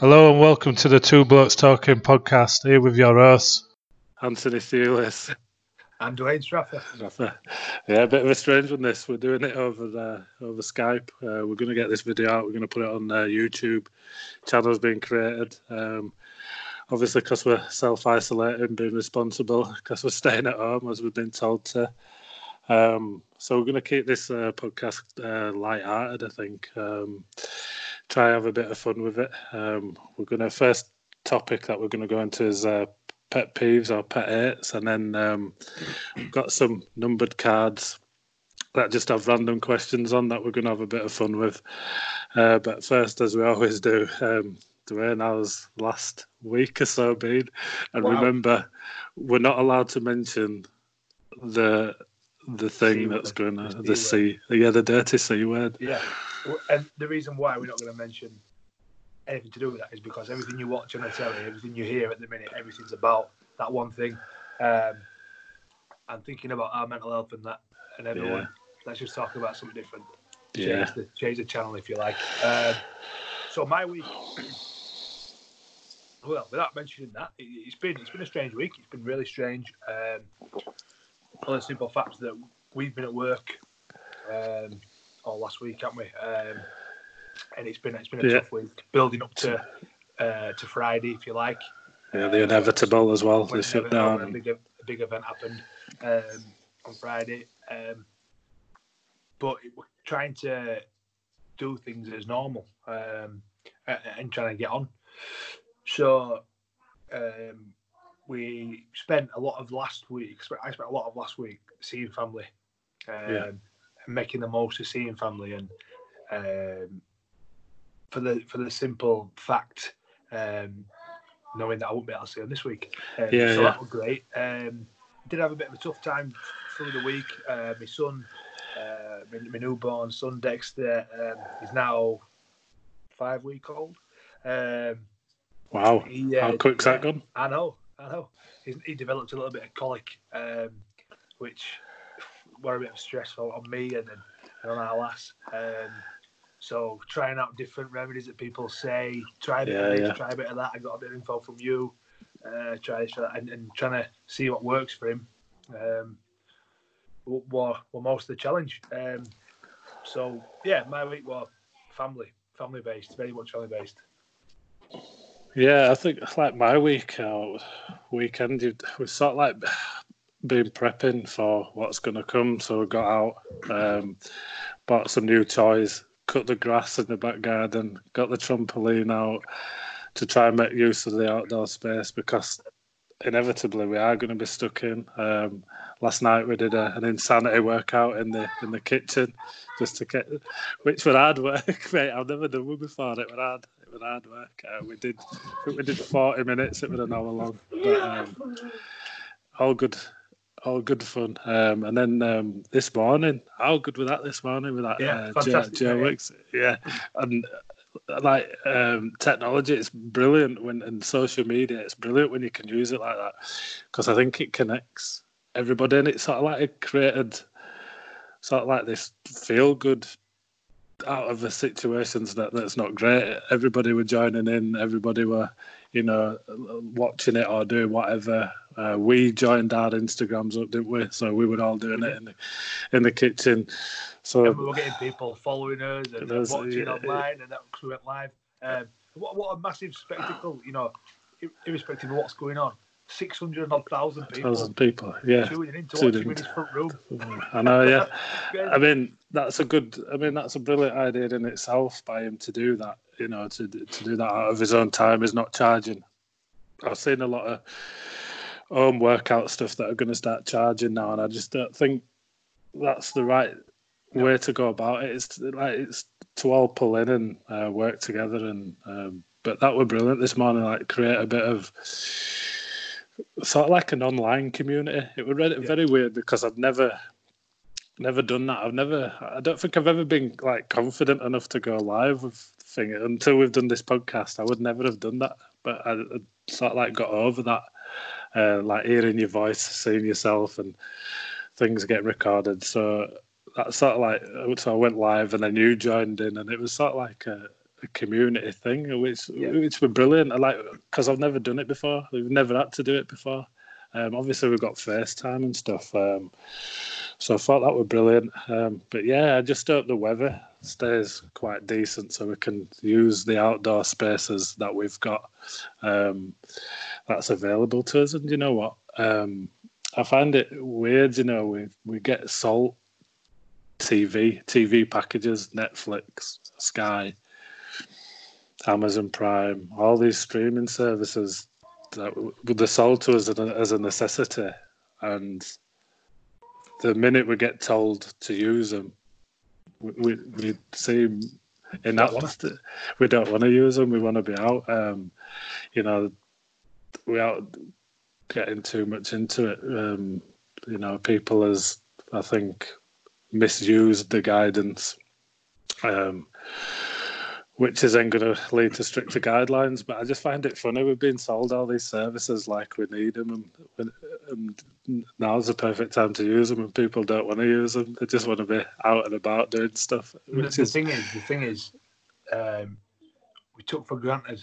Hello and welcome to the Two Blokes Talking podcast, here with your hosts, Anthony Thewlis. And Dwayne Straffer. Yeah, a bit of a strange one this. We're doing it over Skype. We're going to get this video out. We're going to put it on YouTube. Channel's being created. Obviously, because we're self-isolating, being responsible, because we're staying at home, as we've been told to. So we're going to keep this podcast light-hearted, I think. Try and have a bit of fun with it. First topic that we're going to go into is pet peeves or pet hates, and then we've got some numbered cards that just have random questions on that we're going to have a bit of fun with. But first, as we always do, Dwayne, how's last week or so been? And wow. Remember, we're not allowed to mention the thing that's going to the C, yeah, the dirty C word. Yeah, and the reason why we're not going to mention anything to do with that is because everything you watch on the telly, everything you hear at the minute, everything's about that one thing. And thinking about our mental health and that, and everyone, let's just talk about something different. Yeah, change the channel if you like. So my week, well, without mentioning that, it's been a strange week. It's been really strange. All the simple facts that we've been at work all last week, haven't we? And it's been a tough week, building up to Friday, if you like. Yeah, the inevitable as well. They shut down. A big event happened on Friday, but we're trying to do things as normal and trying to get on. So we spent a lot of last week. I spent a lot of last week seeing family, and making the most of seeing family, and for the simple fact, knowing that I won't be able to see them this week. So that was great. Did have a bit of a tough time through the week. My son, my newborn son Dexter, is now 5 weeks old. Wow! How quick's that gone? I know. He developed a little bit of colic, which were a bit of stress on me and on our lass. So trying out different remedies that people say, try a bit of this, try a bit of that. I got a bit of info from you. Try this, try that, and trying to see what works for him. Were most of the challenge. So yeah, my week was family based, very much family based. Yeah, I think like my week or weekend, it was sort of like been prepping for what's going to come. So I got out, bought some new toys, cut the grass in the back garden, got the trampoline out to try and make use of the outdoor space because inevitably we are going to be stuck in. Last night we did an insanity workout in the kitchen, just to get, which was hard work, mate. I've never done one before. Hard work. We did 40 minutes. It was an hour long, but all good fun. And then this morning, how good was that? This morning with that, fantastic. And like technology, it's brilliant and social media, it's brilliant when you can use it like that, because I think it connects everybody, and it's sort of like it created sort of like this feel good. Out of the situations that's not great, everybody were joining in, everybody were, watching it or doing whatever. We joined our Instagrams up, didn't we? So we were all doing it in the kitchen. So and we were getting people following us and watching online, and that we went live. What a massive spectacle, irrespective of what's going on. 600,000 people. 1,000 people, yeah. Tuning in to watch him in his front room. I know, yeah. I mean, that's a brilliant idea in itself by him to do that. To do that out of his own time is not charging. I've seen a lot of home workout stuff that are going to start charging now, and I just don't think that's the right way to go about it. It's to all pull in and work together, and but that were brilliant this morning. Like create a bit of. Sort of like an online community. It was very weird because I've never done that. I don't think I've ever been like confident enough to go live with thing until we've done this podcast. I would never have done that, but I sort of like got over that, like hearing your voice, seeing yourself, and things getting recorded. So that sort of like, so I went live, and then you joined in, and it was sort of like a community thing. It's been brilliant. I like, because I've never done it before. We've never had to do it before. Obviously, we've got FaceTime and stuff. So I thought that were brilliant. But yeah, I just hope the weather stays quite decent so we can use the outdoor spaces that we've got that's available to us. And you know what? I find it weird, you know, we get salt, TV packages, Netflix, Sky, Amazon Prime, all these streaming services that they're sold to us as a necessity. And the minute we get told to use them, we seem inept. We don't want to use them. We want to be out. You know, we out getting too much into it. You know, people has, I think, misused the guidance, which is then going to lead to stricter guidelines. But I just find it funny. We've been sold all these services like we need them, and now's the perfect time to use them, and people don't want to use them. They just want to be out and about doing stuff. The thing is, we took for granted.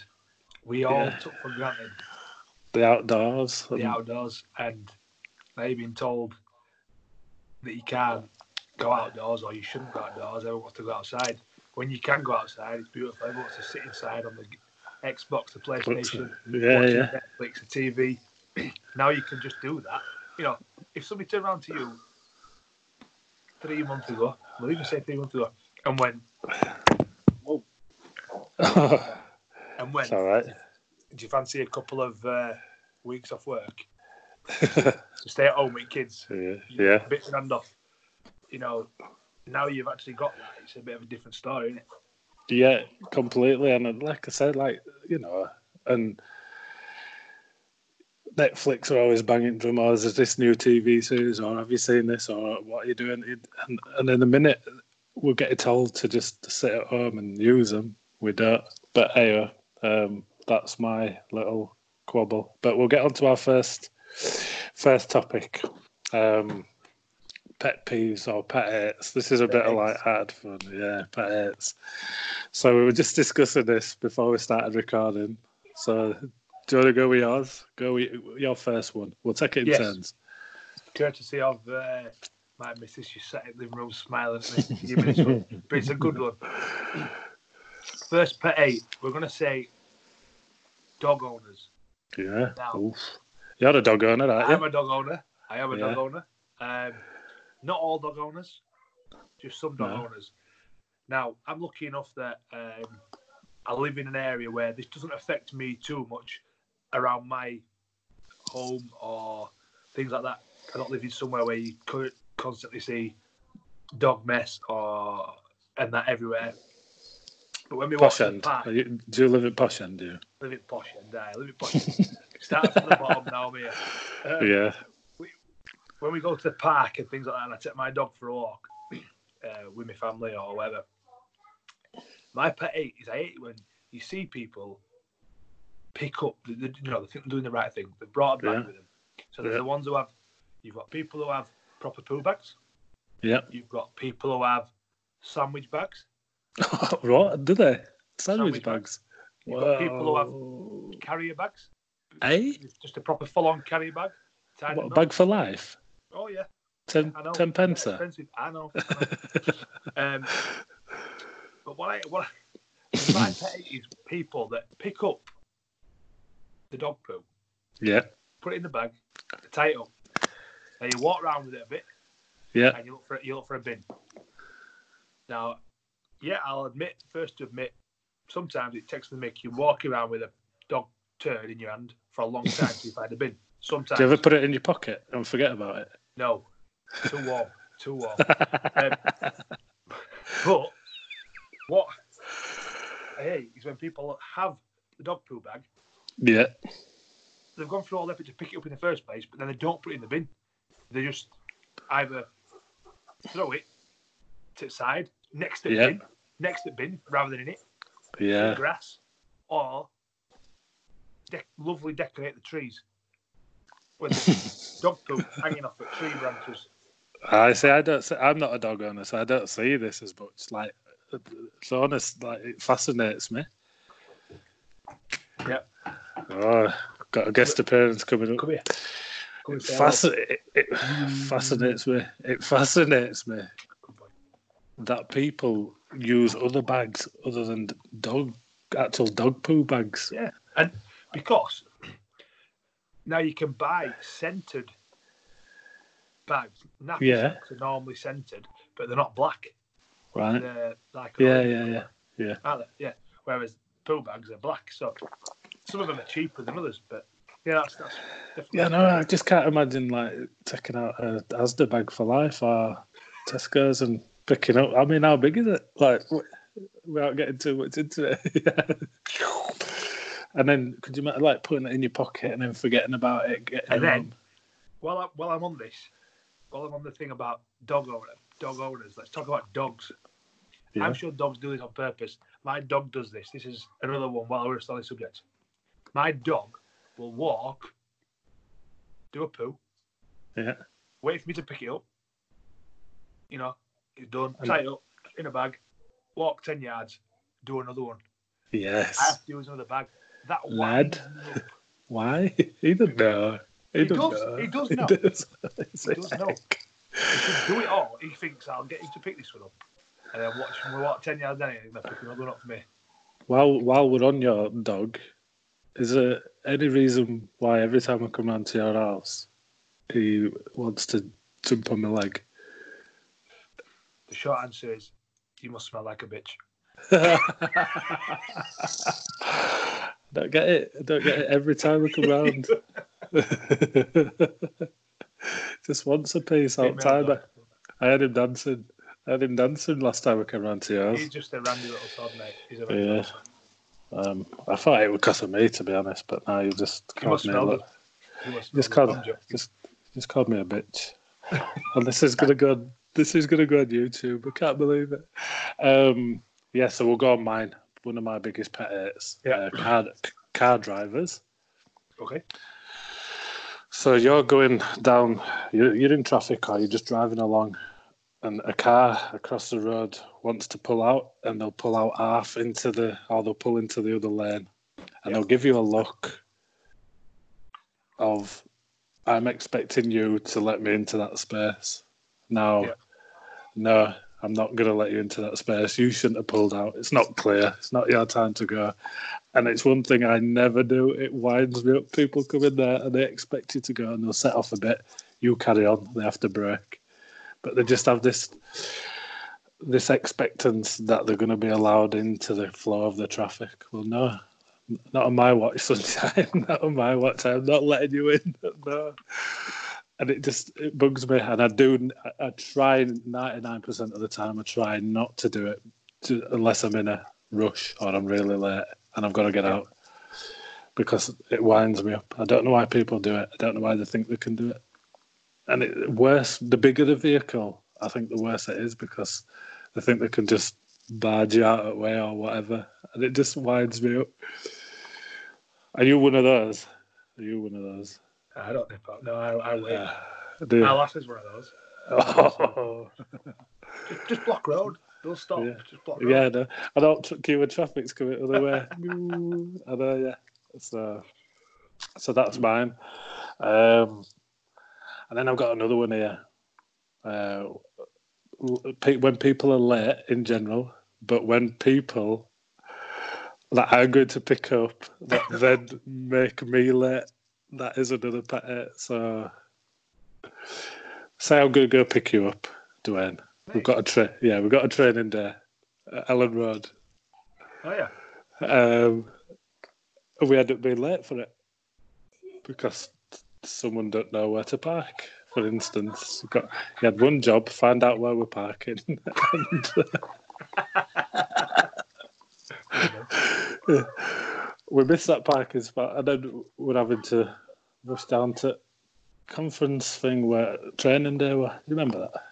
We all took for granted the outdoors, and they've been told that you can't go outdoors or you shouldn't go outdoors. Everyone wants to go outside. When you can go outside, it's beautiful. Everyone wants to sit inside on the Xbox, the PlayStation, watching Netflix, the TV. Now you can just do that. You know, if somebody turned around to you 3 months ago, we'll even say 3 months ago, and went, whoa. And went, right. Do you fancy a couple of weeks off work? To stay at home with kids. Yeah. A bit standoff. You know, now you've actually got that, it's a bit of a different story, isn't it? Yeah, completely. And like I said, like, you know, and Netflix are always banging drum, or is this new TV series, or have you seen this, or what are you doing? And in the minute we're getting told to just sit at home and use them, we don't. But anyway, that's my little quibble. But we'll get on to our first topic. Pet peeves or pet hates. This is a bit of light-hearted fun. Yeah, pet hates. So we were just discussing this before we started recording. So do you want to go with yours? Go with your first one. We'll take it in turns. Courtesy of my missus, she sat in the room smiling at me. But it's a good one. First pet hate, we're going to say dog owners. Yeah. Now, you're a dog owner, aren't you? I'm a dog owner. I am a dog owner. Not all dog owners, just some dog owners. Now, I'm lucky enough that I live in an area where this doesn't affect me too much around my home or things like that. I don't live in somewhere where you could constantly see dog mess and that everywhere. But when we walk in the park... Do you live in Posh End, do you? Live in Posh End, I live in Posh End. Start from the bottom now, I'm here. Yeah. When we go to the park and things like that, and I take my dog for a walk with my family or whatever, my pet hate is I hate when you see people pick up, you know, they think they're doing the right thing. They're brought back with them. So there's the ones who have, you've got people who have proper poo bags. Yeah. You've got people who have sandwich bags. Right, do they? Sandwich bags. You've got people who have carrier bags. Eh? Just a proper full-on carrier bag. What, a bag for life? Oh, yeah. 10 pence. I know. But what I hate is people that pick up the dog poo. Yeah. Put it in the bag, tie it up. Now you walk around with it a bit. Yeah. And you look for a bin. Now, yeah, I'll admit, sometimes it takes the mick. You walk around with a dog turd in your hand for a long time till you find a bin. Sometimes. Do you ever put it in your pocket and forget about it? No. Too warm. But what I hate is when people have the dog poo bag. Yeah. They've gone through all the effort to pick it up in the first place, but then they don't put it in the bin. They just either throw it to the side, next to the bin, rather than in it. Yeah. In the grass. Or lovely decorate the trees. With dog poop hanging off at tree branches. I'm not a dog owner, so I don't see this as much. Like, it's honest, like, it fascinates me. Yeah. Oh, got a guest appearance coming up. Come here. Come fascinates me. It fascinates me that people use other bags other than actual dog poo bags. Yeah, and because now you can buy scented bags. Nappy sacks are normally scented, but they're not black. Right. They're like yeah. Whereas poo bags are black, so some of them are cheaper than others, but. Yeah, that's definitely. Yeah, no, I just can't imagine like taking out an Asda bag for life or Tesco's and picking up. I mean, how big is it? Like, without getting too much into it. And then, could you imagine like putting it in your pocket and then forgetting about it? And then, while I'm on the thing about dog owners, let's talk about dogs. Yeah. I'm sure dogs do this on purpose. My dog does this. This is another one while we're still on the subject. My dog will walk, do a poo, wait for me to pick it up, you know, it's done, tie it up, in a bag, walk 10 yards, do another one. Yes. I have to use another bag. That lad. Why? He doesn't know. He does know. He does know. He should do it all. He thinks, I'll get him to pick this one up. And then watch him walk 10 yards, and he's going to pick another one up for me. While we're on your dog, is there any reason why every time I come round to your house, he wants to jump on my leg? The short answer is, you must smell like a bitch. I don't get it every time I come round. Just once a piece out time. I had him dancing. Last time I came round to your house. He's just a randy little sod, mate. He's a randy little sod. I thought it would cost of me, to be honest, but now you've just called me a lot. Just called me a bitch. And this is gonna go on YouTube. I can't believe it. So we'll go on mine. One of my biggest pet hates. Yeah. Car drivers. Okay. So you're going down. You're in traffic, or you're just driving along, and a car across the road wants to pull out, and they'll pull out they'll pull into the other lane, and they'll give you a look of, I'm expecting you to let me into that space. No, I'm not going to let you into that space. You shouldn't have pulled out. It's not clear. It's not your time to go. And it's one thing I never do. It winds me up. People come in there and they expect you to go, and they'll set off a bit. You carry on. They have to brake. But they just have this expectance that they're going to be allowed into the flow of the traffic. Well, no, not on my watch, sunshine. Not on my watch. I'm not letting you in. No. And it bugs me. And I try 99% of the time. I try not to do it unless I'm in a rush or I'm really late and I've got to get out, because it winds me up. I don't know why people do it. I don't know why they think they can do it. And the bigger the vehicle, I think the worse it is, because they think they can just barge you out of the way or whatever. And it just winds me up. Are you one of those? I don't nip up. No, I wait. My lass is one of those. Oh. just block road. They'll stop. Yeah. Just block road. Yeah, no. I don't trick you when traffic's coming the other way. I know, yeah. So that's mine. And then I've got another one here. When people are late in general, but when people that I'm going to pick up that then make me late, that is another pet. So, say I'm going to go pick you up, Dwayne. Nice. We've got a training day at Ellen Road. Oh yeah. We end up being late for it because someone don't know where to park, for instance. You had one job, find out where we're parking. We missed that parking spot, and then we're having to rush down to conference thing where training day were. Do you remember that?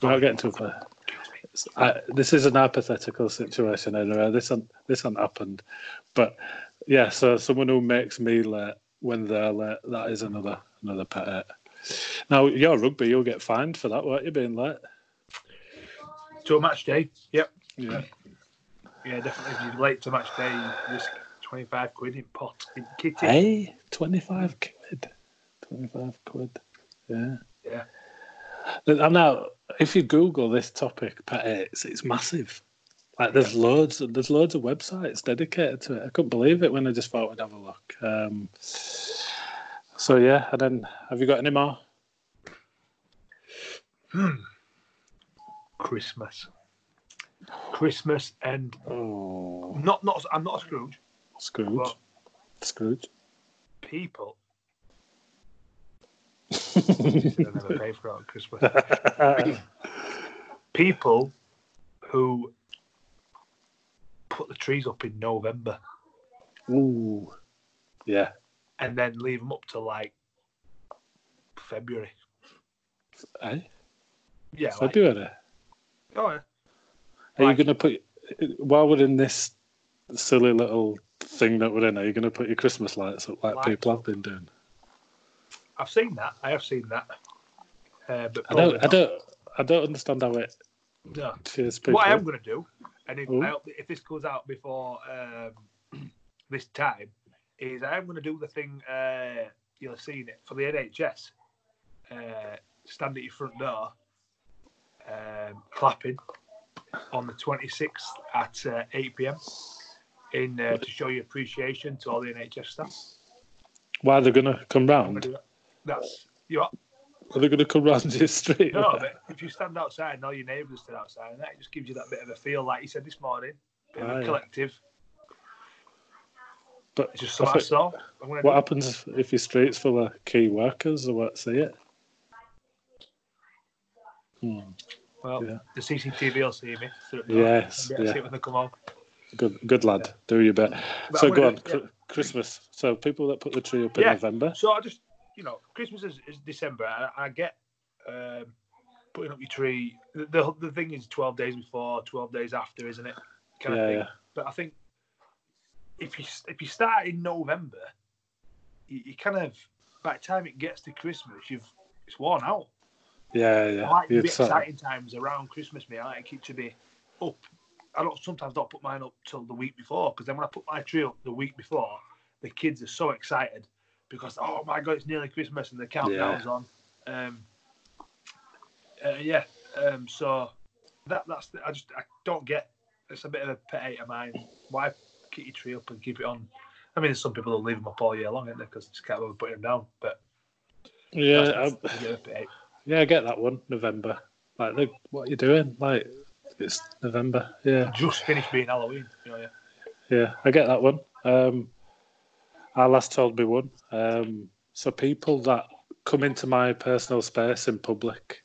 Without getting too far. This is an hypothetical situation anyway. This hasn't happened. But yeah, so someone who makes me late when they're late, that is another pet. Now, your rugby, you'll get fined for that, won't you, being late? To a match day, yep. Yeah. Yeah, definitely. If you're late to match day, you risk 25 quid in pot in kitty. Hey, 25 quid. 25 quid. Yeah. Yeah. And now, if you Google this topic, it's massive. Like, there's loads of websites dedicated to it. I couldn't believe it when I just thought we'd have a look. So, yeah. And then, have you got any more? Christmas and not. I'm not a Scrooge. Scrooge. People. I never pay for it on Christmas. People who put the trees up in November. Ooh, yeah. And then leave them up to like February. Eh? Yeah, February. Like, oh, yeah. Are you going to put, while we're in this silly little thing that we're in, are you going to put your Christmas lights up like people have been doing? I've seen that. I have seen that. But I don't understand how it. No. What I am going to do, and if this goes out before this time, is I am going to do the thing you'll have seen it for the NHS. Stand at your front door, clapping. On the 26th at 8 PM, to show your appreciation to all the NHS staff. Why are they going to come round? Are they going to come round your street? No, but if you stand outside and all your neighbours stand outside, and that just gives you that bit of a feel, like you said this morning, a bit of a collective. But it's just so myself. What happens if your street's full of key workers who won't see it? Well, the CCTV will see me. So yes. Yeah. See it when they come home. Good lad. Yeah. Do your bit. But so go on, Christmas. So people that put the tree up in November. So I just, Christmas is December. I get putting up your tree. The thing is 12 days before, 12 days after, isn't it? Kind of thing. Yeah. But I think if you start in November, you kind of, by the time it gets to Christmas, it's worn out. Yeah. I like the exciting times around Christmas, mate. I like it to be up. I sometimes don't put mine up till the week before, because then when I put my tree up the week before, the kids are so excited because, oh my God, it's nearly Christmas and the countdown's on. So that's I don't get. It's a bit of a pet hate of mine. Why keep your tree up and keep it on? I mean, there's some people who leave them up all year long, isn't there? Because they just can't ever put them down. But yeah, yeah, I get that one. November, like, look, what are you doing? Like, it's November. Yeah, just finished being Halloween. Yeah, I get that one. I last told me one. So people that come into my personal space in public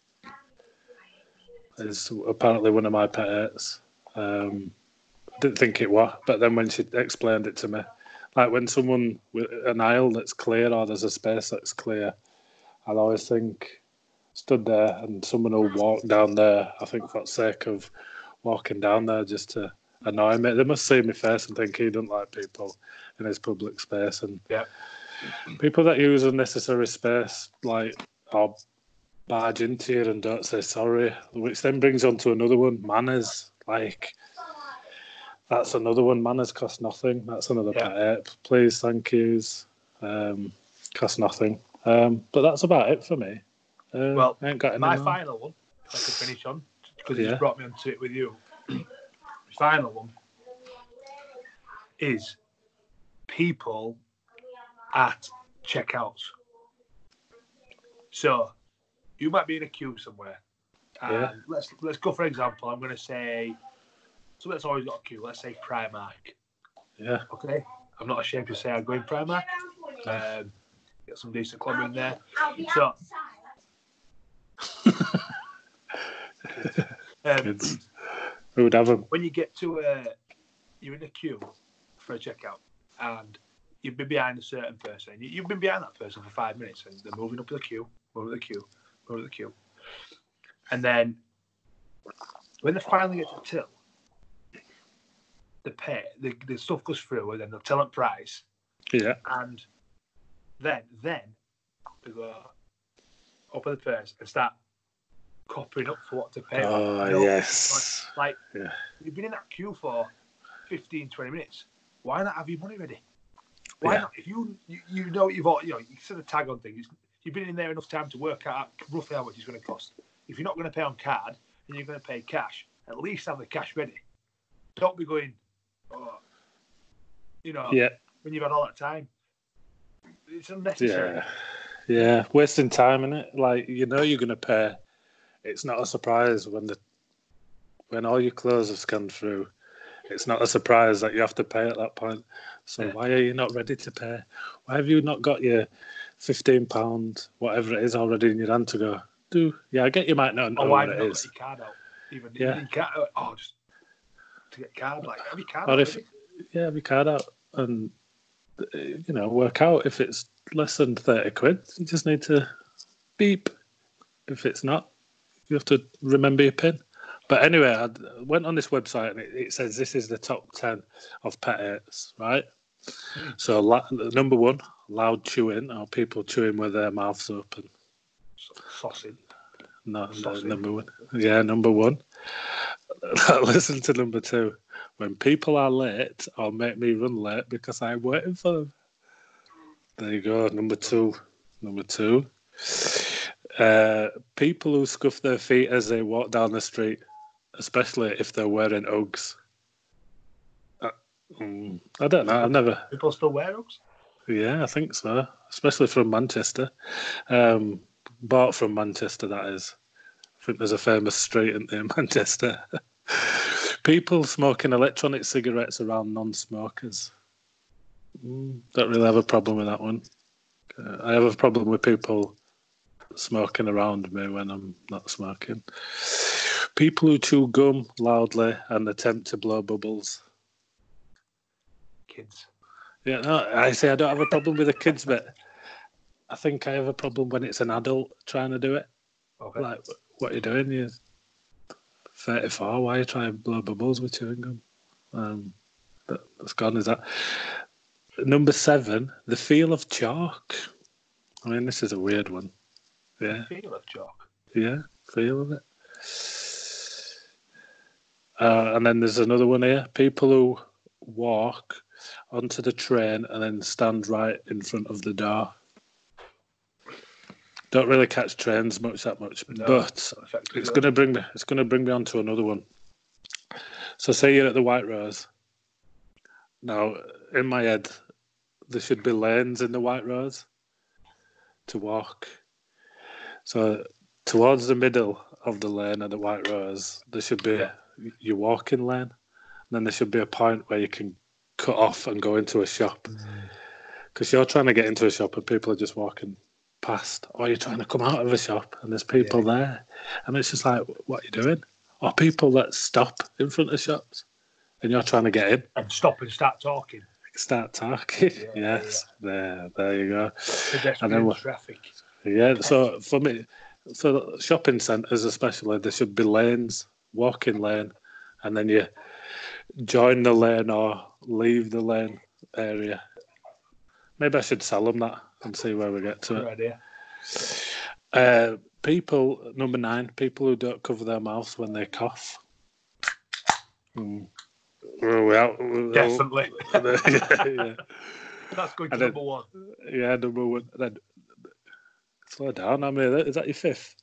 is apparently one of my pet hates. Didn't think it was, but then when she explained it to me, like when someone with an aisle that's clear or there's a space that's clear, I'd always think. Stood there and someone will walk down there, I think for the sake of walking down there just to annoy me. They must see me first and think he doesn't like people in his public space. And people that use unnecessary space, like, I'll barge into you and don't say sorry, which then brings on to another one, manners. Like, that's another one. Manners cost nothing. That's another pet ape. Please, thank yous. Cost nothing. But that's about it for me. Well, my final one, if I could finish on, because you just brought me onto it with you. Final one is people at checkouts. So you might be in a queue somewhere. And let's go for example. I'm going to say something that's always got a queue. Let's say Primark. Yeah. Okay. I'm not ashamed to say I'm going Primark. Got some decent club in there. So. Who would have them? When you get to you're in a queue for a checkout, and you've been behind a certain person. You've been behind that person for 5 minutes, and they're moving up the queue, and then when they finally get to the till, they pay. The stuff goes through, and then they'll tell a price. Yeah, and then they go open the purse and start coppering up for what to pay. Oh, no, yes. Like, you've been in that queue for 15, 20 minutes. Why not have your money ready? Why not? If you know what you've all, you know, you set a tag on things. You've been in there enough time to work out roughly how much it's going to cost. If you're not going to pay on card and you're going to pay cash, at least have the cash ready. Don't be going, oh, you know, when you've had all that time. It's unnecessary. Yeah, wasting time, innit? Like, you know you're going to pay. It's not a surprise when all your clothes have scanned through. It's not a surprise that you have to pay at that point. So why are you not ready to pay? Why have you not got your £15, whatever it is, already in your hand to go, do? Yeah, I get you might not know what it is. Or why not get your card out? Even card, oh, just to get card. Like, have your card out. Have your card out and, you know, work out if it's less than 30 quid. You just need to beep. If it's not, you have to remember your PIN. But anyway, I went on this website and it says this is the top 10 of pet hates, right? Mm. So number one, loud chewing, or people chewing with their mouths open. Saucing. No, number one. Yeah, number one. Listen to number two. When people are late or make me run late because I'm waiting for them. There you go, number two. Number two. People who scuff their feet as they walk down the street, especially if they're wearing Uggs. I don't know, I've never... People still wear Uggs? Yeah, I think so. Especially from Manchester. Bought from Manchester, that is. I think there's a famous street in Manchester. People smoking electronic cigarettes around non-smokers. Don't really have a problem with that one. I have a problem with people smoking around me when I'm not smoking. People who chew gum loudly and attempt to blow bubbles. Kids. Yeah, no, I say I don't have a problem with the kids, but I think I have a problem when it's an adult trying to do it. Okay. Like, what are you doing? You're 34. Why are you trying to blow bubbles with chewing gum? That's gone, is that? Number 7, the feel of chalk. I mean, this is a weird one. Yeah. Feel of chalk. Yeah, feel of it. And then there's another one here. People who walk onto the train and then stand right in front of the door. Don't really catch trains much, no, but it's going to bring me on to another one. So say you're at the White Rose. Now, in my head, there should be lanes in the White Rose to walk. So towards the middle of the lane at the White Rose, there should be your walking lane. And then there should be a point where you can cut off and go into a shop. Because you're trying to get into a shop and people are just walking past. Or you're trying to come out of a shop and there's people there. And it's just like, what are you doing? Or people that stop in front of shops and you're trying to get in. And stop and start talking. Start talking, yes. Yeah. There you go. And then traffic. Yeah, so for me, for shopping centres especially, there should be lanes, walking lane, and then you join the lane or leave the lane area. Maybe I should sell them that and see where we get to it. Good idea. People, number 9, people who don't cover their mouths when they cough. Definitely. Yeah. That's good, number 1. Yeah, number 1. Then, slow down, I mean, is that your 5th?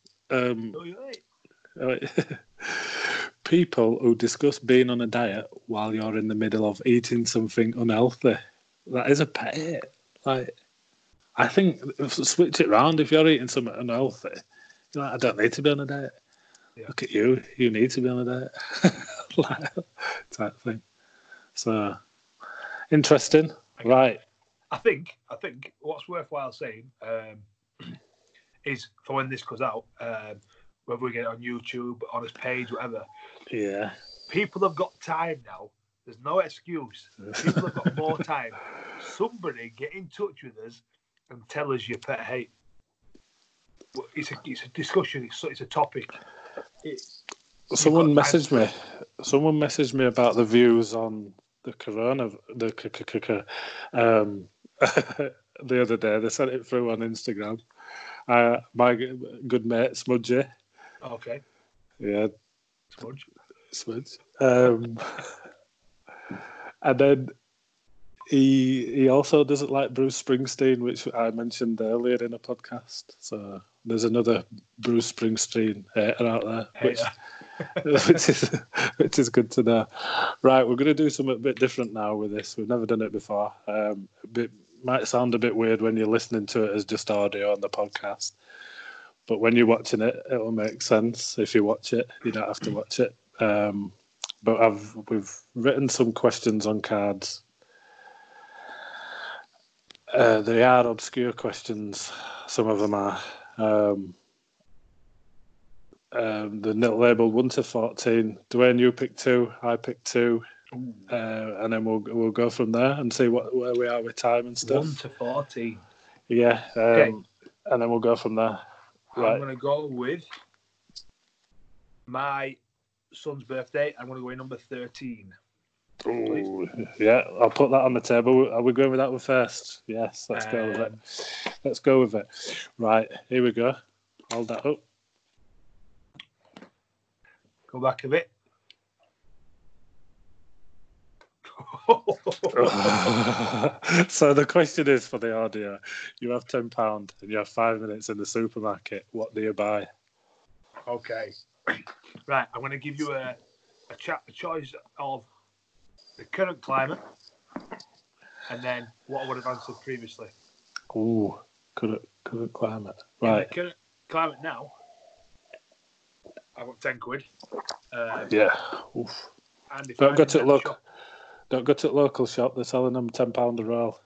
People who discuss being on a diet while you're in the middle of eating something unhealthy. That is a pet hate. Like, I think, switch it round. If you're eating something unhealthy, you're like, I don't need to be on a diet. Yeah. Look at you. You need to be on a diet. Like, type thing. So, interesting. Okay. Right. I think what's worthwhile saying... is for when this goes out, whether we get it on YouTube, on his page, whatever. Yeah. People have got time now. There's no excuse. People have got more time. Somebody get in touch with us and tell us your pet hate. It's a discussion. It's a topic. Someone messaged me about the views on the corona. The other day, they sent it through on Instagram. My good mate Smudgy Okay. Yeah. Smudge. And then he also doesn't like Bruce Springsteen, which I mentioned earlier in a podcast. So there's another Bruce Springsteen hater out there, which is good to know. Right, we're going to do something a bit different now with this. We've never done it before. It might sound a bit weird when you're listening to it as just audio on the podcast, but when you're watching it, it will make sense. If you watch it, you don't have to watch it. But we've written some questions on cards. They are obscure questions. Some of them are. The label 1 to 14. Dwayne, you pick 2. I pick 2. And then we'll go from there and see where we are with time and stuff. 1 to 14. Yeah. Okay. And then we'll go from there. Right. I'm going to go with my son's birthday. I'm going to go with number 13. Ooh, yeah, I'll put that on the table. Are we going with that one first? Yes, let's go with it. Let's go with it. Right, here we go. Hold that up. Go back a bit. So the question is for the audio. You have £10 and you have 5 minutes in the supermarket. What do you buy? Okay. Right, I'm going to give you a choice of the current climate, and then what I would have answered previously. Ooh, current climate. Right. The current climate now, I've got £10. Yeah. Oof. And don't go to the local shop. They're selling them £10 a roll.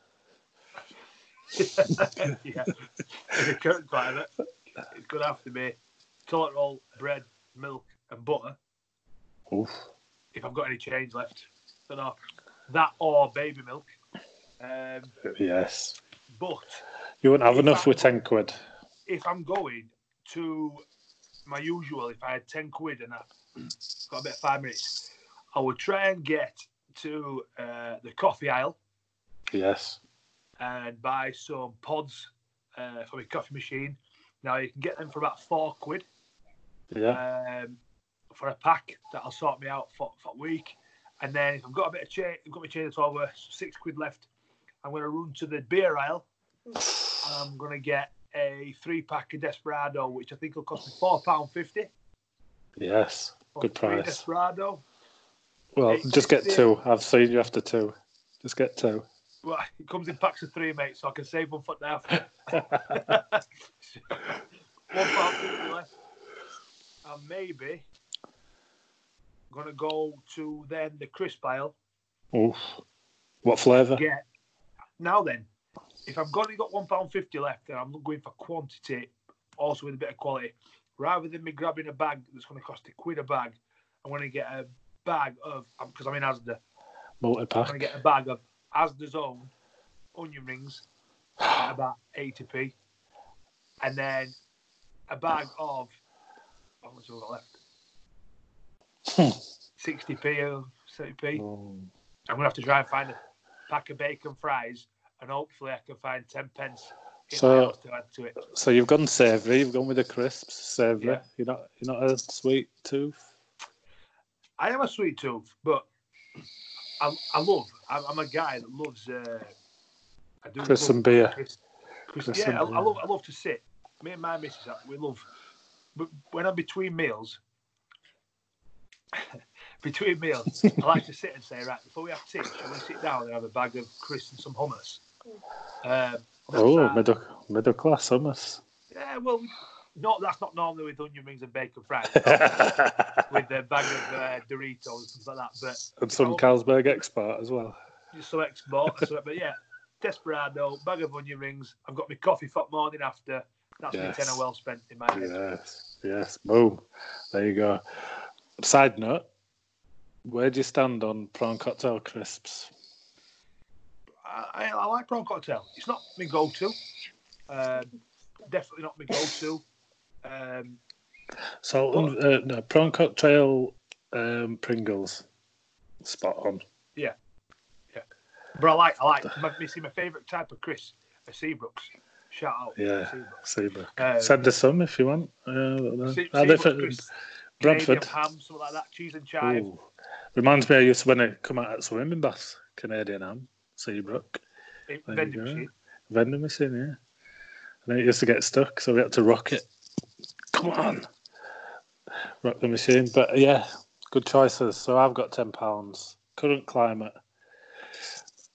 Yeah. In the current climate, it's going to have to be toilet roll, bread, milk, and butter. Oof. If I've got any change left. Don't know, that or baby milk. Yes. But you wouldn't have enough with £10. If I'm going to my usual, if I had £10 and I've got a bit of 5 minutes, I would try and get to the coffee aisle. Yes. And buy some pods for my coffee machine. Now you can get them for about £4. Yeah. For a pack, that'll sort me out for a week. And then if I've got a bit of change, I've got my change, so over £6 left. I'm going to run to the beer aisle. And I'm going to get a 3-pack of Desperado, which I think will cost me £4.50. Yes, good price. Desperado. Well, just get 2. I've seen you after 2. Just get 2. Well, it comes in packs of 3, mate, so I can save one for now. £1.50 left. And maybe going to go to then the crisp aisle. Oof. What flavour? Yeah. Now then, if I've only got £1.50 left and I'm going for quantity, also with a bit of quality, rather than me grabbing a bag that's going to cost £1 a bag, I'm going to get a bag of, because I'm in Asda, multi-pack. I'm going to get a bag of Asda's own onion rings at about 80p, and then a bag of, how much have I got left? 60p or 70p. I'm going to have to try and find a pack of bacon fries, and hopefully I can find 10p. To add to it. So you've gone savoury. You've gone with the crisps, savoury. Yeah. You're not a sweet tooth. I am a sweet tooth, but I'm a guy that loves crisps and beer. Crisps and beer. I love to sit. Me and my missus, we love. But when I'm between meals. Between meals, I like to sit and say, right, before we have tea, shall we sit down and have a bag of crisps and some hummus? Middle class hummus. Yeah, well, no, that's not normally with onion rings and bacon fries. With a bag of Doritos and things like that. And some Carlsberg export as well. Just some export, but yeah, Desperado, bag of onion rings. I've got my coffee for morning after. That's my £10 well spent in my head. Yes, boom. There you go. Side note, where do you stand on prawn cocktail crisps? I like prawn cocktail. It's not my go-to. Definitely not my go-to. Prawn cocktail Pringles. Spot on. Yeah. But I like my favourite type of crisps are Seabrooks. Shout out. Yeah, Seabrooks. Send us some if you want. Bradford. Ham, something like that, cheese and chive. Ooh. Reminds me, I used to, when I come out at swimming baths, Canadian ham, Seabrook. Vending machine. Vending machine, yeah. And it used to get stuck, so we had to rock it. Come on. Rock the machine. But yeah, good choices. So I've got £10. Current climate.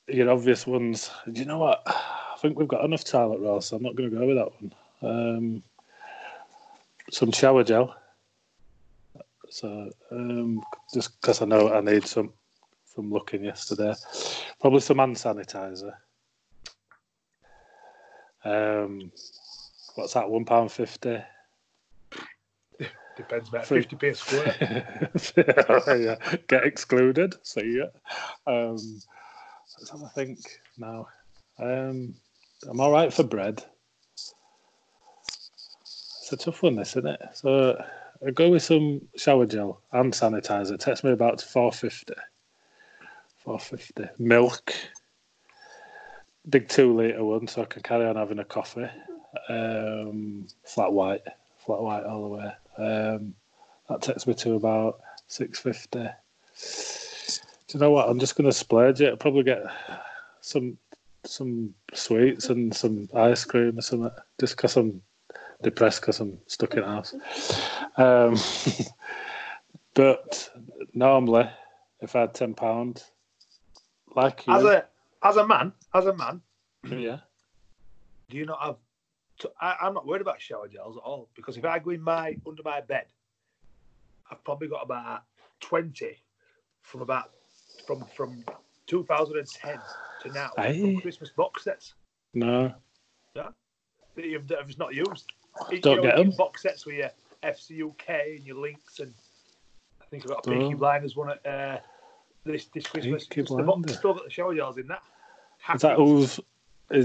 Your obvious ones. Do you know what? I think we've got enough toilet roll, so I'm not going to go with that one. Some shower gel. So just because I know I need some from looking yesterday. Probably some hand sanitizer. What's that? £1.50. Depends about 50p a square. Yeah. Get excluded. So yeah. Let's have a think now. I'm all right for bread. It's a tough one, this, isn't it? So I go with some shower gel and sanitizer. It takes me about 450. 450. Milk. Big 2 litre one, so I can carry on having a coffee. Flat white. Flat white all the way. That takes me to about 650. Do you know what? I'm just going to splurge it. I'll probably get some sweets and some ice cream or something, just because I'm depressed because I'm stuck in the house. But normally, if I had £10, like you, as a man, yeah. Do you not have? I'm not worried about shower gels at all, because if I go in under my bed, I've probably got about 20 from 2010 to now from Christmas box sets. No, yeah, that I've not used. Don't get them. Box sets with your FCUK and your links, and I think I've got a Peaky Blinders one at this Christmas. The box still got the shower gels in that. Is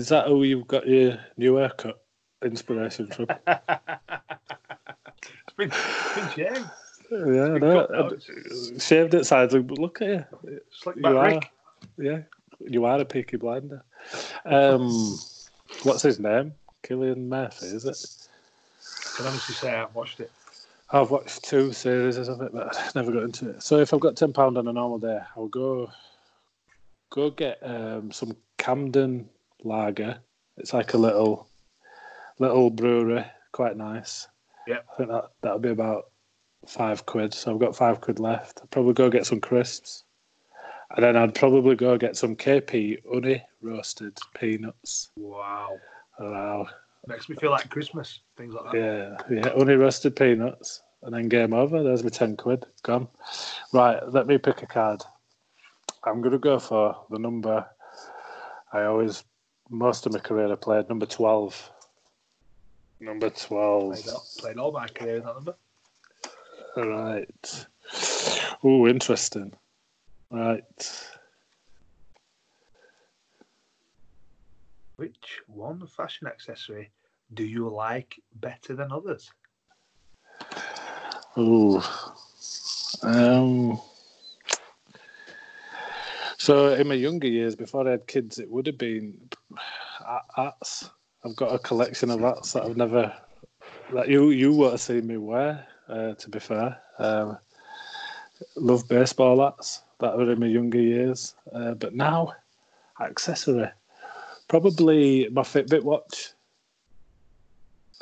that who you've got your new haircut inspiration from? It's been shaved. Yeah, I know. Shaved it sides, but look at you. Slick back Rick. Yeah, you are a Peaky Blinder. What's his name? Cillian Murphy, is it? I can honestly say I haven't watched it. I've watched 2 series of it, but I never got into it. So if I've got £10 on a normal day, I'll go get some Camden Lager. It's like a little brewery, quite nice. Yeah, I think that'll be about £5. So I've got £5 left. I'd probably go get some crisps, and then I'd probably go get some KP honey roasted peanuts. Wow, makes me feel like Christmas, things like that. Yeah, honey roasted peanuts, and then game over. There's my £10 gone. Right, let me pick a card. I'm gonna go for the number I always. Most of my career I played, number 12. Number 12. Played all my career in that number. Right. Oh, interesting. Right. Which one fashion accessory do you like better than others? Oh. So in my younger years, before I had kids, it would have been hats. I've got a collection of hats that I've never, that you won't have seen me wear. To be fair, love baseball hats that were in my younger years. But now, accessory, probably my Fitbit watch.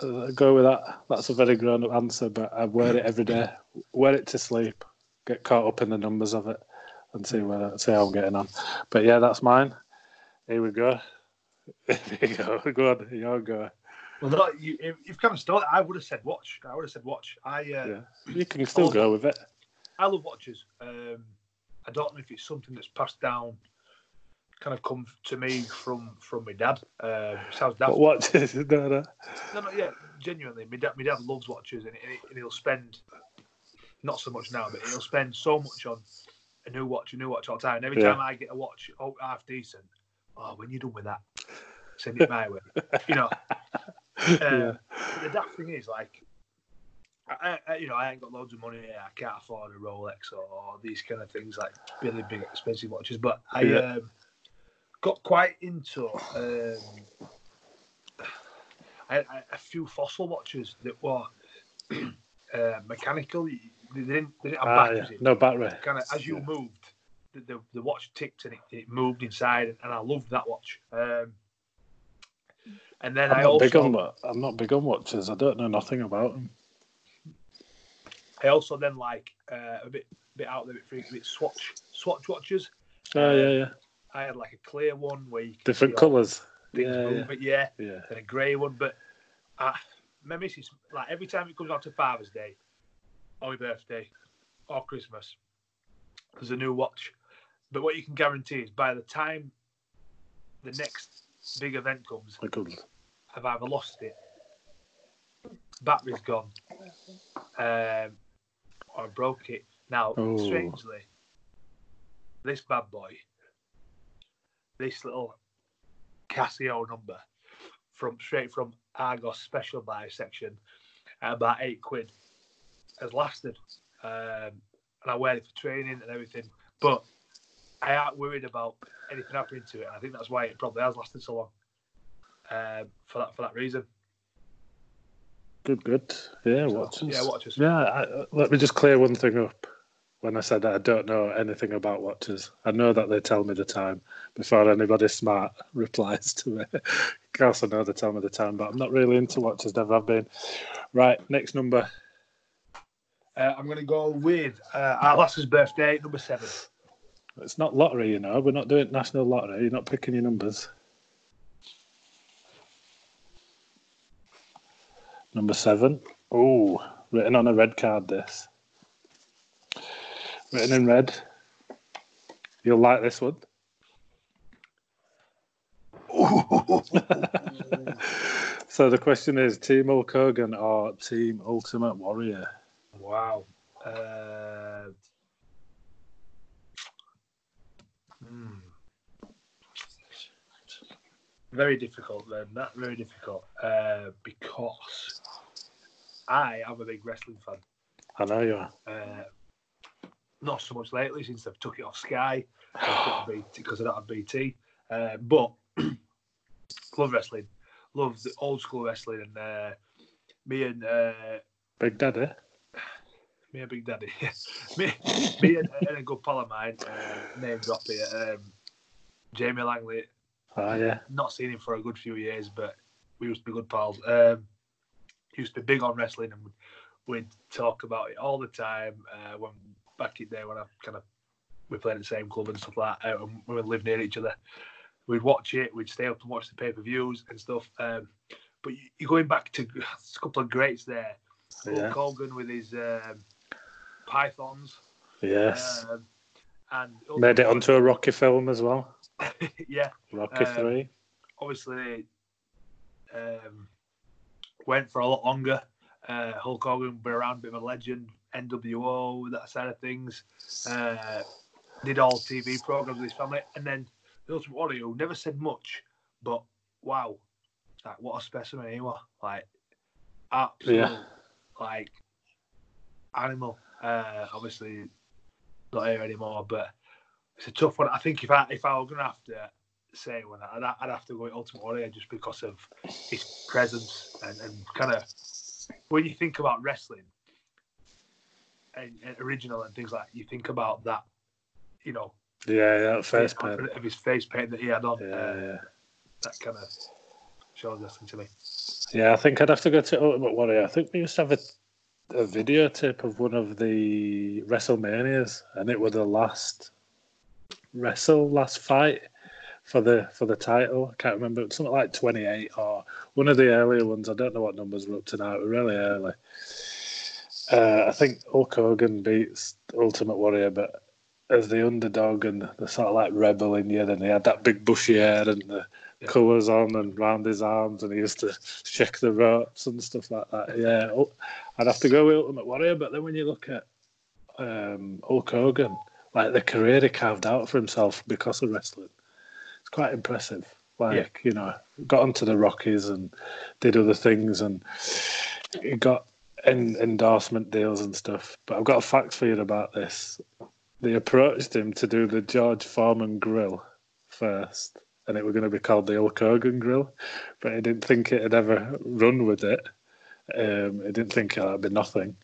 I go with that. That's a very grown-up answer, but I wear it every day. Wear it to sleep. Get caught up in the numbers of it. And see how I'm getting on. But yeah, that's mine. Here we go. Go on, your go. Well, no, you've kind of stolen it. I would have said watch. Yeah. You can still go with it. I love watches. I don't know if it's something that's passed down, kind of come to me from my dad. Sounds daft. But watches? No, yeah, genuinely. My dad loves watches, and he'll spend, not so much now, but he'll spend so much on a new watch all the time. And every time I get a watch, half decent. Oh, when you're done with that, send it my way. You know. The daft thing is, like, I ain't got loads of money. I can't afford a Rolex or these kind of things, like really big expensive watches. But I got quite into a few fossil watches that were mechanical. They didn't have batteries in. No battery. Kind of, as you moved, the watch ticked and it moved inside, and I loved that watch. And then I'm not big on watches. I don't know nothing about them. I also then like a bit out there, a bit swatch watches. Oh yeah. I had like a clear one where you could different colours. Yeah. And a grey one. But my missus, like every time it comes on to Father's Day, or my birthday, or Christmas, there's a new watch. But what you can guarantee is by the time the next big event comes, I've either lost it, battery's gone, or I broke it. Now, strangely, this bad boy, this little Casio number from Argos special buy section at about £8 has lasted, and I wear it for training and everything, but I aren't worried about anything happening to it, and I think that's why it probably has lasted so long, for that reason. Good. Yeah, so, watches. Yeah, watches. Yeah, let me just clear one thing up. When I said that I don't know anything about watches, I know that they tell me the time before anybody smart replies to me. Of course, I know they tell me the time, but I'm not really into watches, never have been. Right, next number. I'm going to go with our lass's birthday, number 7. It's not lottery, you know. We're not doing national lottery. You're not picking your numbers. Number 7. Oh, written on a red card, this. Written in red. You'll like this one. So the question is, Team Hulk Hogan or Team Ultimate Warrior? Wow. Very difficult then. That's very difficult. Because I am a big wrestling fan. I know you are. Not so much lately since they've took it off Sky because I don't have BT. But love wrestling, love the old school wrestling, and me and Big Daddy, me and a good pal of mine, name drop here, Jamie Langley. Oh yeah, not seen him for a good few years, but we used to be good pals. Used to be big on wrestling, and we'd talk about it all the time when. Back in there when we played at the same club and stuff like that, and we lived near each other, we'd watch it, we'd stay up and watch the pay-per-views and stuff. But you're going back to a couple of greats there. Yeah. Hulk Hogan with his pythons. Yes. And made it onto a Rocky film as well. Yeah. Rocky 3. Obviously, went for a lot longer. Hulk Hogan been around, a bit of a legend. NWO, that side of things, did all TV programs with his family, and then the Ultimate Warrior, who never said much, but wow, like what a specimen he was, like absolute, like animal. Obviously not here anymore, but it's a tough one. I think if I were gonna have to say one, I'd have to go with Ultimate Warrior just because of his presence and kind of when you think about wrestling. And original and things like you think about that, you know. Yeah, that face paint of his face paint that he had on. Yeah. That kind of shows nothing to me. Yeah, I think I'd have to go to Ultimate Warrior. I think we used to have a videotape of one of the WrestleManias, and it was the last fight for the title. I can't remember, something like 28 or one of the earlier ones. I don't know what numbers were up to now. It was really early. I think Hulk Hogan beats Ultimate Warrior, but as the underdog and the sort of like rebel in you, and he had that big bushy hair and the colours on and round his arms, and he used to check the ropes and stuff like that. Yeah, I'd have to go with Ultimate Warrior, but then when you look at Hulk Hogan, like the career he carved out for himself because of wrestling, it's quite impressive. Like, you know, got onto the Rockies and did other things, and he got endorsement deals and stuff. But I've got a fact for you about this. They approached him to do the George Foreman grill first, and it were going to be called the Hulk Hogan Grill, but I didn't think it had ever run with it. I didn't think that would be nothing.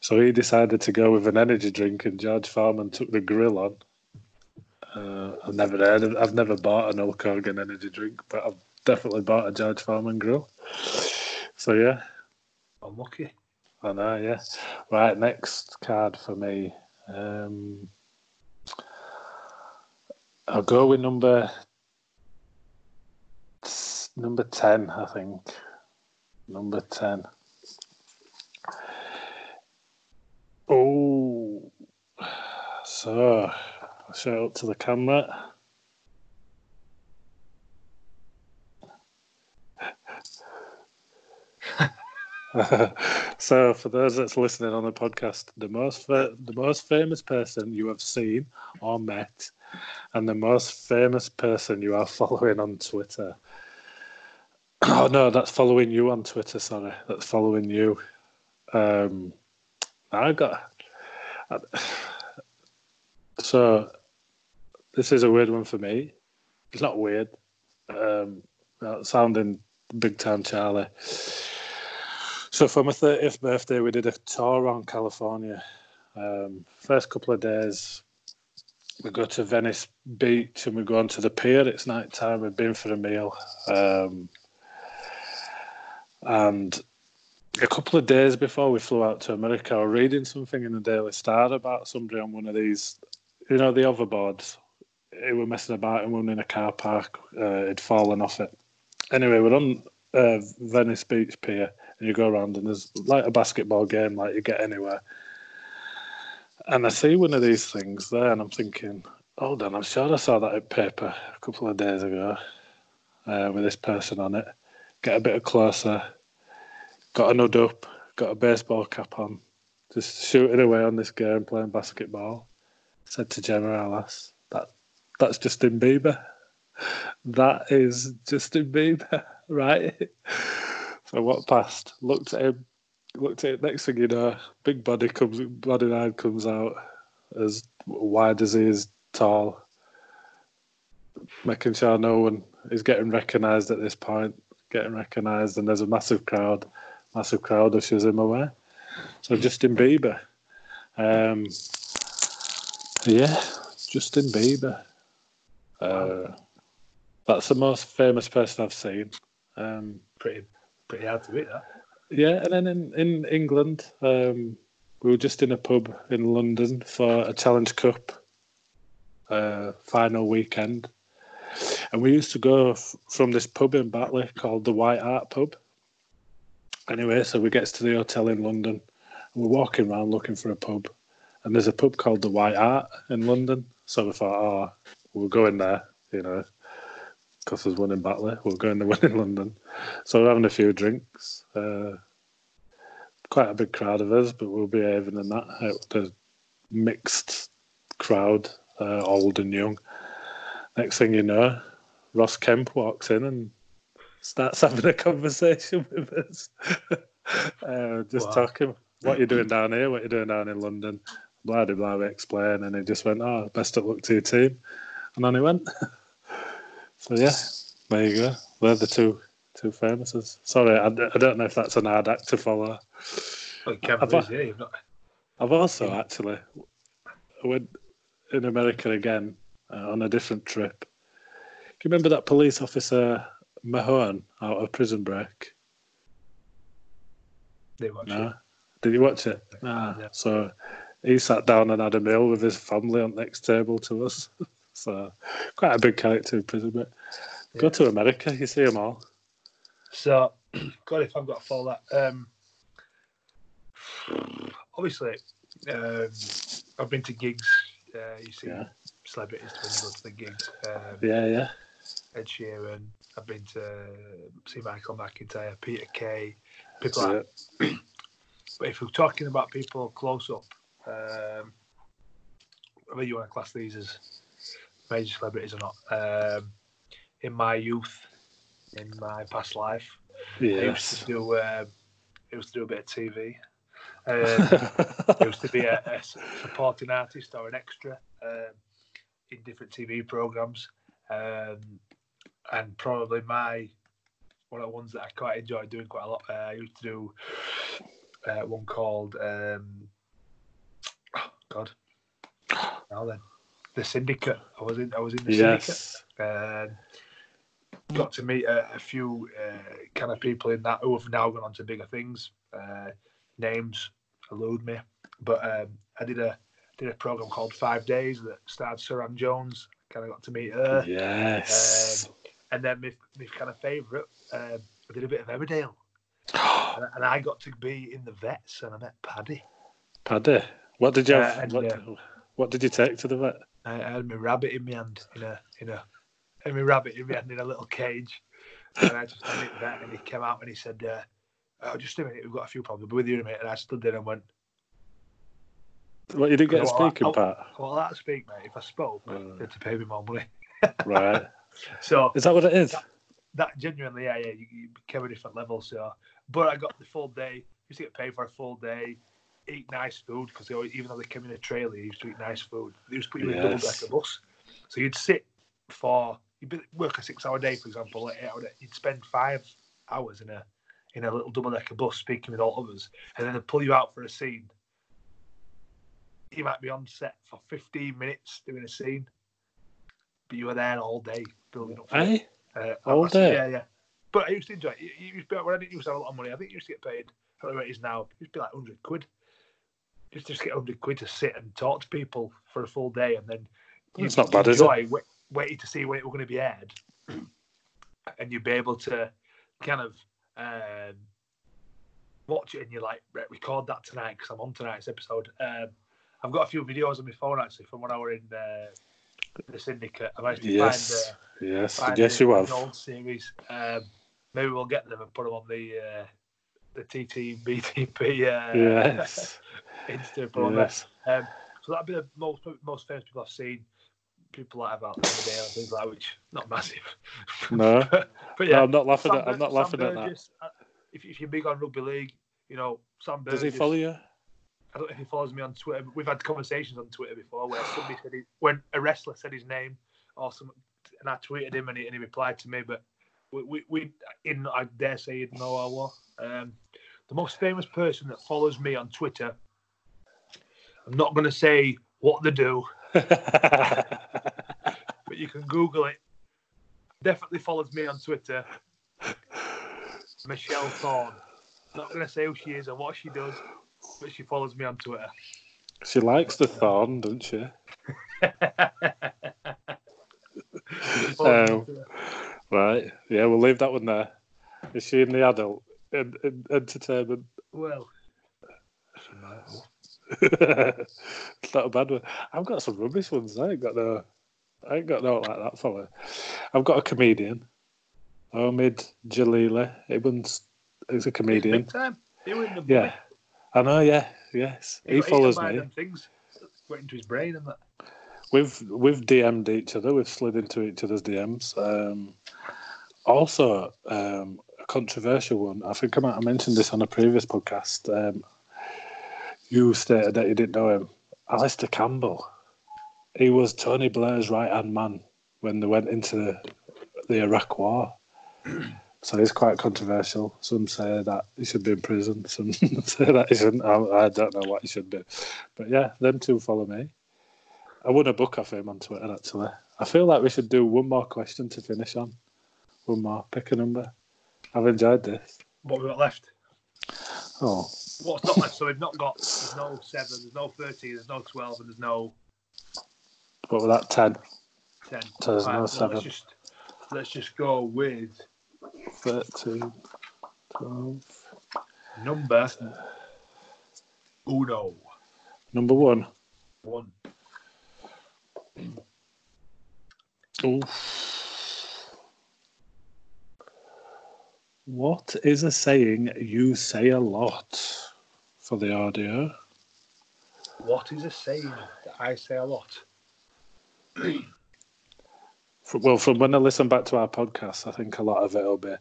So he decided to go with an energy drink, and George Foreman took the grill on. I've never bought an Hulk Hogan energy drink, but I've definitely bought a George Foreman grill. So yeah, I'm lucky. I know, yeah. Right, next card for me. I'll go with number 10, I think. Number 10. Oh, so I'll show it up to the camera. So, for those that's listening on the podcast, the most famous person you have seen or met, and the most famous person you are following on Twitter. Oh no, that's following you on Twitter. Sorry, that's following you. So this is a weird one for me. It's not weird. Sounding big time, Charlie. So for my 30th birthday, we did a tour around California. First couple of days, we go to Venice Beach and we go onto the pier. It's night time. We've been for a meal. And a couple of days before we flew out to America, I was reading something in the Daily Star about somebody on one of these, you know, the hoverboards. He was messing about and one in a car park. He'd fallen off it. Anyway, we're on Venice Beach pier. And you go around and there's like a basketball game like you get anywhere. And I see one of these things there and I'm thinking, hold on, I'm sure I saw that in paper a couple of days ago with this person on it. Get a bit closer, got a nud up, got a baseball cap on, just shooting away on this game, playing basketball. I said to Gemma, Alas, that's Justin Bieber. That is Justin Bieber, right? So I walked past, looked at him, next thing you know, big body comes out, as wide as he is tall, making sure no one is getting recognised at this point, and there's a massive crowd ushers him away. So Justin Bieber. Yeah, Justin Bieber. That's the most famous person I've seen. Pretty hard to beat that. Yeah, and then in England, we were just in a pub in London for a Challenge Cup final weekend. And we used to go from this pub in Batley called the White Art Pub. Anyway, so we gets to the hotel in London and we're walking around looking for a pub. And there's a pub called the White Art in London. So we thought, we'll go in there, you know. Because there's one in Batley, we're going to one in London. So we're having a few drinks. Quite a big crowd of us, but we'll be having in that. The mixed crowd, old and young. Next thing you know, Ross Kemp walks in and starts having a conversation with us. Talking, what you doing down here? What you doing down in London? Blah, blah, blah, we explain. And he just went, best of luck to your team. And on he went. So yeah, there you go. They're the two famouses. Sorry, I don't know if that's an hard act to follow. Well, I've also actually went in America again on a different trip. Do you remember that police officer Mahone out of Prison Break? Did you watch it? Yeah. So he sat down and had a meal with his family on the next table to us. So, quite a big character in prison, but go to America, you see them all. So, God, if I've got to follow that. Obviously, I've been to gigs. You see celebrities when you go to the gigs. Yeah. Ed Sheeran. I've been to see Michael McIntyre, Peter Kay, people like that. But if we're talking about people close up, whether you want to class these as major celebrities or not, in my youth, in my past life, yes. I used to do a bit of TV. I used to be a supporting artist or an extra in different TV programmes. and probably my one of the ones that I quite enjoy doing quite a lot. I used to do one called The Syndicate. I was in the Syndicate. Got to meet a few kind of people in that who have now gone on to bigger things. Names elude me, but I did a program called 5 Days that starred Saran Jones. Kind of got to meet her. Yes. And then my kind of favourite, I did a bit of Emmerdale, and I got to be in the vets, and I met Paddy. Paddy, what did you have? What did you take to the vet? I had my rabbit in my hand in a little cage, and I just went to the vet, and he came out and he said, "Oh, just a minute, we've got a few problems with you, mate." And I stood there and went, "Well, you didn't get a speaking part." Well, I'd speak, mate. If I spoke, they had to pay me more money. Right. So is that what it is? That genuinely, you became a different level. So, but I got the full day. Used to get paid for a full day, eat nice food because even though they came in a trailer, you used to eat nice food. They used to put you in a double-decker bus, so you'd sit for you'd work a 6-hour day, for example, like 8 hour day. You'd spend 5 hours in a little double-decker bus speaking with all of us, and then they'd pull you out for a scene. You might be on set for 15 minutes doing a scene, but you were there all day building up. All day? Yeah. But I used to enjoy it. When I didn't used to have a lot of money, I think you used to get paid, I don't know what it is now, it used to be like 100 quid. You just get 100 quid to sit and talk to people for a full day, and then it's not bad, is it? Waiting to see when it was going to be aired, and you'd be able to kind of watch it, and you're like, record that tonight because I'm on tonight's episode. I've got a few videos on my phone actually from when I were in the Syndicate. I managed to find you have an old series. Maybe we'll get them and put them on the TTBTP Insta on this. So that'd be the most famous people I've seen. People that I've out there today and things like, which not massive. No, but I'm not laughing. I'm not laughing at that. If you're big on rugby league, Sam Burgess. Does he follow you? I don't know if he follows me on Twitter. We've had conversations on Twitter before where somebody said when a wrestler said his name, and I tweeted him and he replied to me. But I dare say he'd know I was. The most famous person that follows me on Twitter, I'm not going to say what they do, but you can Google it. Definitely follows me on Twitter. Michelle Thorne. I'm not going to say who she is or what she does, but she follows me on Twitter. She likes the thorn, doesn't she? Right. Yeah, we'll leave that one there. Is she in the adult in entertainment? Well, she might. It's not a bad one. I've got some rubbish ones. I ain't got no like that for her. I've got a comedian, Omid Jalili. He's a comedian. He's big time. Yeah. I know, yes. He follows me. Things went into his brain and that. We've DM'd each other. We've slid into each other's DMs. Also, a controversial one. I think I might have mentioned this on a previous podcast. You stated that you didn't know him. Alistair Campbell. He was Tony Blair's right-hand man when they went into the Iraq War. So it's quite controversial. Some say that he should be in prison. Some say that he shouldn't. I don't know what he should do. But yeah, them two follow me. I won a book off him on Twitter, actually. I feel like we should do one more question to finish on. One more. Pick a number. I've enjoyed this. What have we got left? Oh. What's not left? So we've not got... There's no 7, there's no 13, there's no 12, and there's no... What was that? 10? 10. So there's no 7. Let's just go with... 13, 12. Number uno. Number one. One. Oof. What is a saying you say a lot? For the audio. What is a saying that I say a lot? Well, from when I listen back to our podcast, I think a lot of it will be...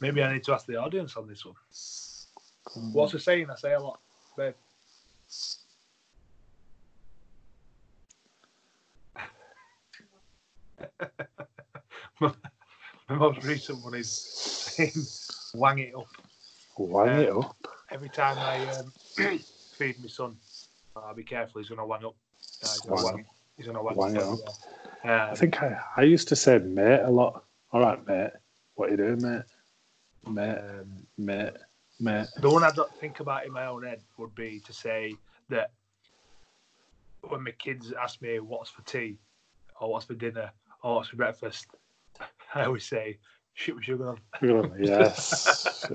maybe I need to ask the audience on this one. What's the saying I say a lot, babe? most recent one is saying, wang it up. Wang it up? Every time I feed my son, I'll be careful, he's going to wang up. He's going to wang up. Yeah. I think I used to say mate a lot. All right, mate. What are you doing, mate? Mate. The one I don't think about in my own head would be to say that when my kids ask me what's for tea, or what's for dinner, or what's for breakfast, I always say, shit with sugar on. Yes.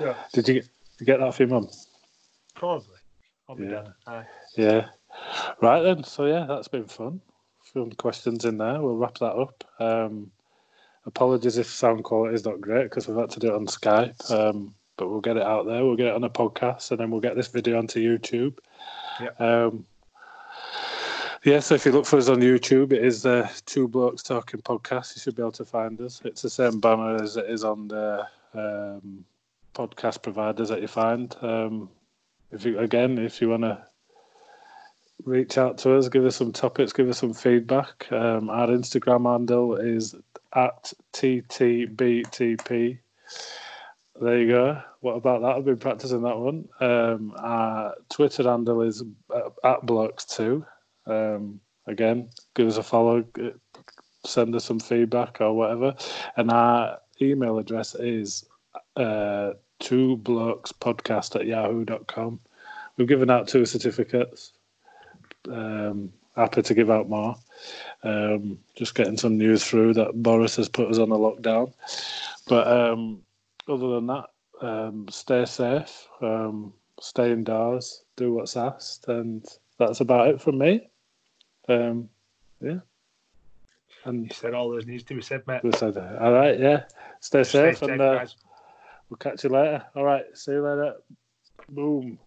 Yeah. Did you get that for your mum? Probably. I'll be done. Yeah. Right then. So, yeah, that's been fun. A few questions in there. We'll wrap that up. Apologies if sound quality is not great because we've had to do it on Skype. But we'll get it out there. We'll get it on a podcast and then we'll get this video onto YouTube. Yep. Yeah, so if you look for us on YouTube, it is the Two Blokes Talking podcast. You should be able to find us. It's the same banner as it is on the podcast providers that you find. If you want to reach out to us, give us some topics, give us some feedback. Our Instagram handle is @ttbtp. There you go. What about that? I've been practicing that one. Our Twitter handle is @blokes2. Again, give us a follow, send us some feedback or whatever, and our email address is twoblokespodcast@yahoo.com. We've given out 2 certificates, happy to give out more. Just getting some news through that Boris has put us on a lockdown, but other than that, stay safe, stay indoors, do what's asked, and that's about it from me. Yeah. And you said all that needs to be said, mate. All right, yeah. Stay safe, and guys. We'll catch you later. All right, see you later. Boom.